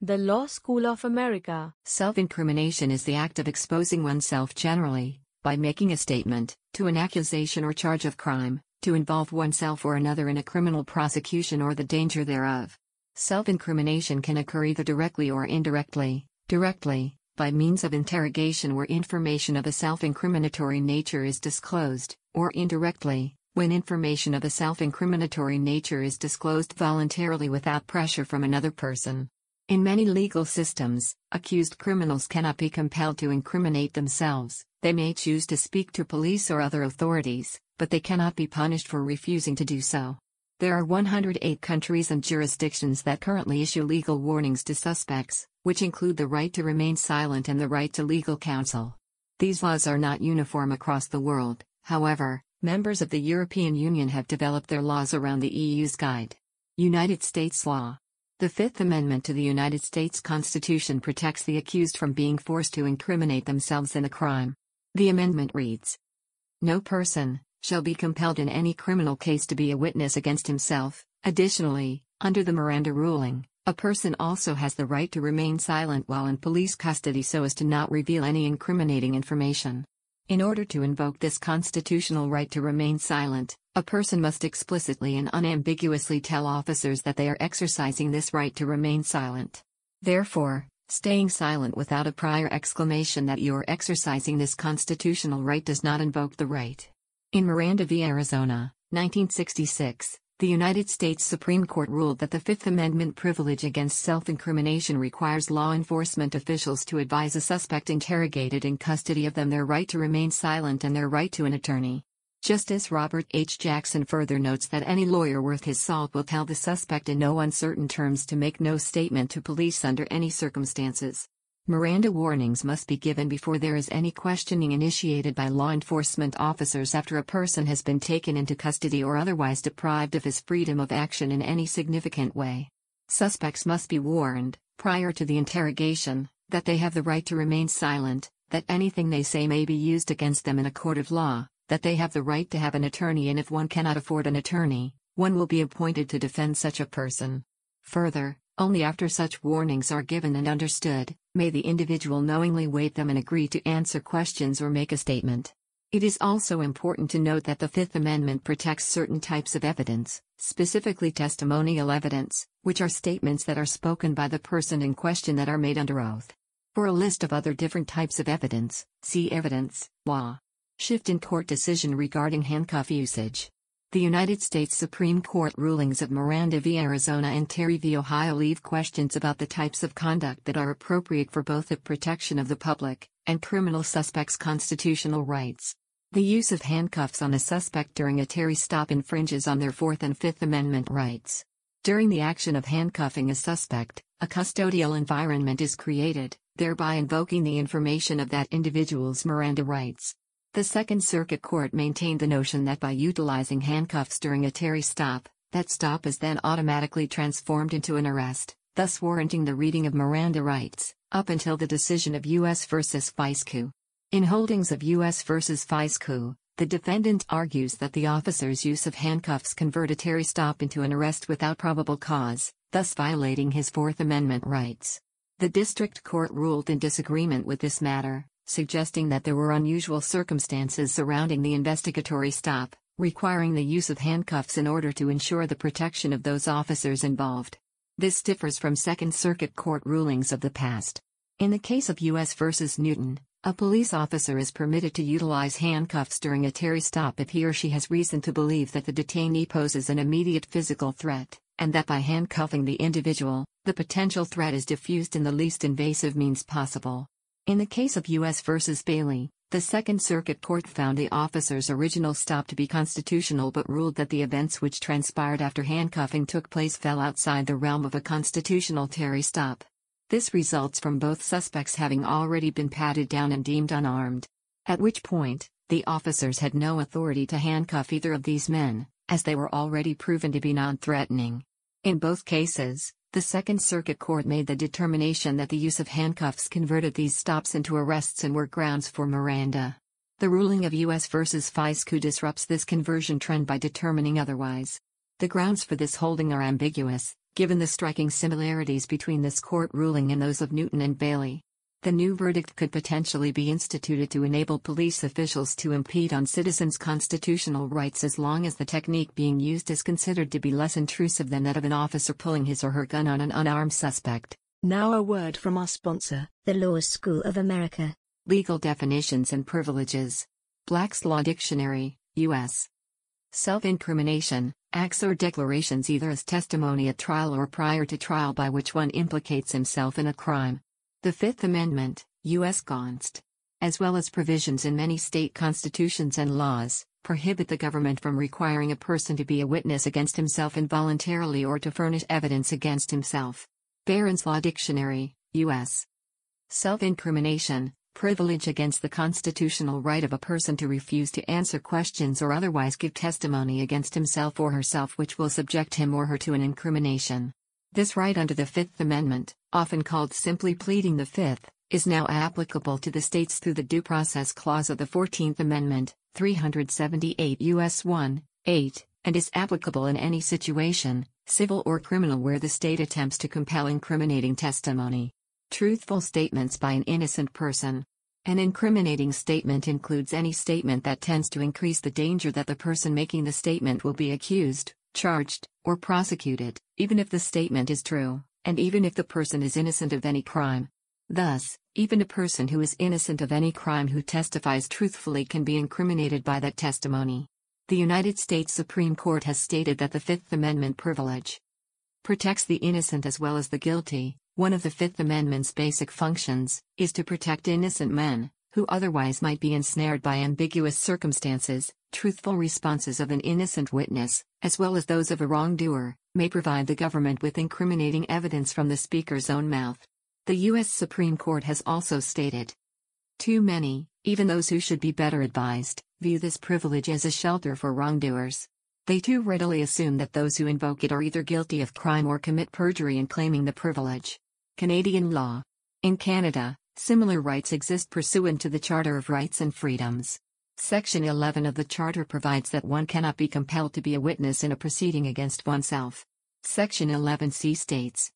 The Law School of America. Self-incrimination is the act of exposing oneself generally, by making a statement, to an accusation or charge of crime, to involve oneself or another in a criminal prosecution or the danger thereof. Self-incrimination can occur either directly or indirectly. Directly, by means of interrogation where information of a self-incriminatory nature is disclosed, or indirectly, when information of a self-incriminatory nature is disclosed voluntarily without pressure from another person. In many legal systems, accused criminals cannot be compelled to incriminate themselves. They may choose to speak to police or other authorities, but they cannot be punished for refusing to do so. There are 108 countries and jurisdictions that currently issue legal warnings to suspects, which include the right to remain silent and the right to legal counsel. These laws are not uniform across the world, however, members of the European Union have developed their laws around the EU's guide. United States law. The Fifth Amendment to the United States Constitution protects the accused from being forced to incriminate themselves in a crime. The amendment reads, "No person shall be compelled in any criminal case to be a witness against himself." Additionally, under the Miranda ruling, a person also has the right to remain silent while in police custody so as to not reveal any incriminating information. In order to invoke this constitutional right to remain silent, a person must explicitly and unambiguously tell officers that they are exercising this right to remain silent. Therefore, staying silent without a prior exclamation that you are exercising this constitutional right does not invoke the right. In Miranda v. Arizona, 1966, the United States Supreme Court ruled that the Fifth Amendment privilege against self-incrimination requires law enforcement officials to advise a suspect interrogated in custody of their right to remain silent and their right to an attorney. Justice Robert H. J further notes that any lawyer worth his salt will tell the suspect in no uncertain terms to make no statement to police under any circumstances. Miranda warnings must be given before there is any questioning initiated by law enforcement officers after a person has been taken into custody or otherwise deprived of his freedom of action in any significant way. Suspects must be warned, prior to the interrogation, that they have the right to remain silent, that anything they say may be used against them in a court of law, that they have the right to have an attorney, and if one cannot afford an attorney, one will be appointed to defend such a person. Further, only after such warnings are given and understood, may the individual knowingly waive them and agree to answer questions or make a statement. It is also important to note that the Fifth Amendment protects certain types of evidence, specifically testimonial evidence, which are statements that are spoken by the person in question that are made under oath. For a list of other different types of evidence, see evidence, law. Shift in court decision regarding handcuff usage. The United States Supreme Court rulings of Miranda v. Arizona and Terry v. Ohio leave questions about the types of conduct that are appropriate for both the protection of the public and criminal suspects' constitutional rights. The use of handcuffs on a suspect during a Terry stop infringes on their Fourth and Fifth Amendment rights. During the action of handcuffing a suspect, a custodial environment is created, thereby invoking the information of that individual's Miranda rights. The Second Circuit Court maintained the notion that by utilizing handcuffs during a Terry stop, that stop is then automatically transformed into an arrest, thus warranting the reading of Miranda rights, up until the decision of U.S. versus Viceku. In holdings of U.S. versus Viceku, the defendant argues that the officer's use of handcuffs convert a Terry stop into an arrest without probable cause, thus violating his Fourth Amendment rights. The District Court ruled in disagreement with this matter, suggesting that there were unusual circumstances surrounding the investigatory stop, requiring the use of handcuffs in order to ensure the protection of those officers involved. This differs from Second Circuit Court rulings of the past. In the case of U.S. versus Newton, a police officer is permitted to utilize handcuffs during a Terry stop if he or she has reason to believe that the detainee poses an immediate physical threat, and that by handcuffing the individual, the potential threat is diffused in the least invasive means possible. In the case of U.S. versus Bailey, the Second Circuit Court found the officer's original stop to be constitutional but ruled that the events which transpired after handcuffing took place fell outside the realm of a constitutional Terry stop. This results from both suspects having already been patted down and deemed unarmed. At which point, the officers had no authority to handcuff either of these men, as they were already proven to be non-threatening. In both cases, the Second Circuit Court made the determination that the use of handcuffs converted these stops into arrests and were grounds for Miranda. The ruling of U.S. versus Fiseku disrupts this conversion trend by determining otherwise. The grounds for this holding are ambiguous, given the striking similarities between this court ruling and those of Newton and Bailey. The new verdict could potentially be instituted to enable police officials to impede on citizens' constitutional rights as long as the technique being used is considered to be less intrusive than that of an officer pulling his or her gun on an unarmed suspect. Now a word from our sponsor, the Law School of America. Legal definitions and privileges. Black's Law Dictionary, U.S. Self-incrimination, acts or declarations either as testimony at trial or prior to trial by which one implicates himself in a crime. The Fifth Amendment, U.S. Const. As well as provisions in many state constitutions and laws, prohibit the government from requiring a person to be a witness against himself involuntarily or to furnish evidence against himself. Barron's Law Dictionary, U.S. Self-incrimination, privilege against the constitutional right of a person to refuse to answer questions or otherwise give testimony against himself or herself which will subject him or her to an incrimination. This right under the Fifth Amendment, often called simply pleading the Fifth, is now applicable to the states through the Due Process Clause of the 14th Amendment, 378 U.S. 1-8, and is applicable in any situation, civil or criminal, where the state attempts to compel incriminating testimony. Truthful statements by an innocent person. An incriminating statement includes any statement that tends to increase the danger that the person making the statement will be accused, charged, or prosecuted, even if the statement is true, and even if the person is innocent of any crime. Thus, even a person who is innocent of any crime who testifies truthfully can be incriminated by that testimony. The United States Supreme Court has stated that the Fifth Amendment privilege protects the innocent as well as the guilty. One of the Fifth Amendment's basic functions is to protect innocent men, who otherwise might be ensnared by ambiguous circumstances. Truthful responses of an innocent witness, as well as those of a wrongdoer, may provide the government with incriminating evidence from the speaker's own mouth. The U.S. Supreme Court has also stated, "Too many, even those who should be better advised, view this privilege as a shelter for wrongdoers. They too readily assume that those who invoke it are either guilty of crime or commit perjury in claiming the privilege." Canadian law. In Canada, similar rights exist pursuant to the Charter of Rights and Freedoms. Section 11 of the Charter provides that one cannot be compelled to be a witness in a proceeding against oneself. Section 11c states,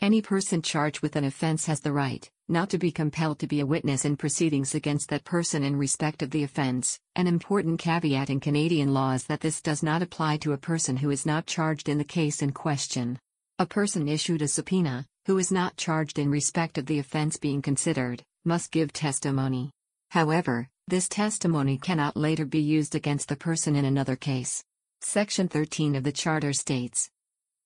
"Any person charged with an offense has the right not to be compelled to be a witness in proceedings against that person in respect of the offense." An important caveat in Canadian law is that this does not apply to a person who is not charged in the case in question. A person issued a subpoena, who is not charged in respect of the offense being considered, must give testimony. However, this testimony cannot later be used against the person in another case. Section 13 of the Charter states,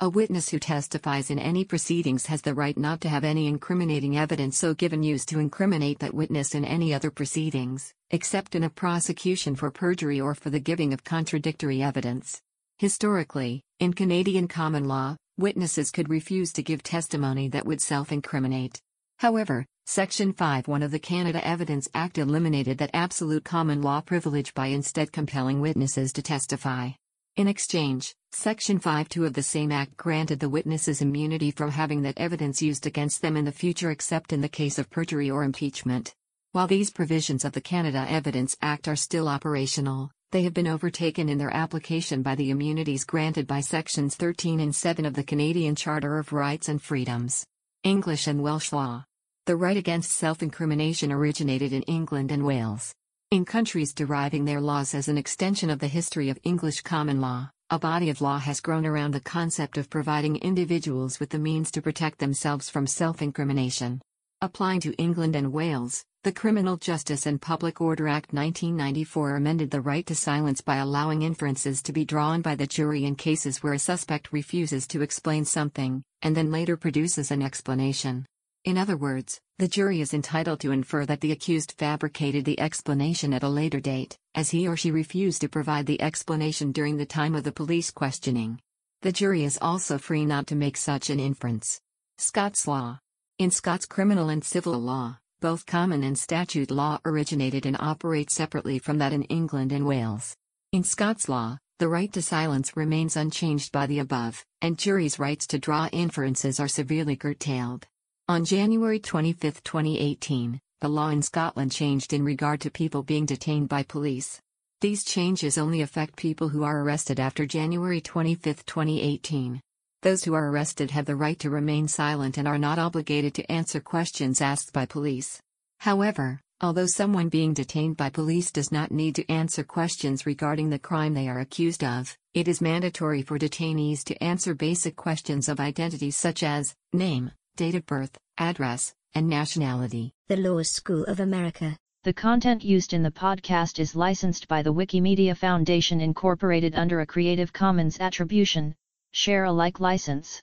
"A witness who testifies in any proceedings has the right not to have any incriminating evidence so given used to incriminate that witness in any other proceedings, except in a prosecution for perjury or for the giving of contradictory evidence." Historically, in Canadian common law, witnesses could refuse to give testimony that would self-incriminate. However, Section 5(1) of the Canada Evidence Act eliminated that absolute common law privilege by instead compelling witnesses to testify. In exchange, Section 5(2) of the same Act granted the witnesses immunity from having that evidence used against them in the future except in the case of perjury or impeachment. While these provisions of the Canada Evidence Act are still operational, they have been overtaken in their application by the immunities granted by Sections 13 and 7 of the Canadian Charter of Rights and Freedoms. English and Welsh law. The right against self-incrimination originated in England and Wales. In countries deriving their laws as an extension of the history of English common law, a body of law has grown around the concept of providing individuals with the means to protect themselves from self-incrimination. Applying to England and Wales, the Criminal Justice and Public Order Act 1994 amended the right to silence by allowing inferences to be drawn by the jury in cases where a suspect refuses to explain something, and then later produces an explanation. In other words, the jury is entitled to infer that the accused fabricated the explanation at a later date, as he or she refused to provide the explanation during the time of the police questioning. The jury is also free not to make such an inference. Scots law. In Scots criminal and civil law, both common and statute law originated and operate separately from that in England and Wales. In Scots law, the right to silence remains unchanged by the above, and juries' rights to draw inferences are severely curtailed. On January 25, 2018, the law in Scotland changed in regard to people being detained by police. These changes only affect people who are arrested after January 25, 2018. Those who are arrested have the right to remain silent and are not obligated to answer questions asked by police. However, although someone being detained by police does not need to answer questions regarding the crime they are accused of, it is mandatory for detainees to answer basic questions of identity such as name, date of birth, address, and nationality. The Law School of America. The content used in the podcast is licensed by the Wikimedia Foundation Incorporated under a Creative Commons Attribution Share a like license.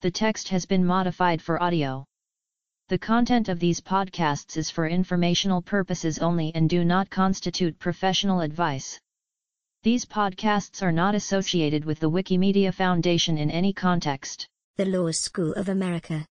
The text has been modified for audio. The content of these podcasts is for informational purposes only and do not constitute professional advice. These podcasts are not associated with the Wikimedia Foundation in any context. The Law School of America.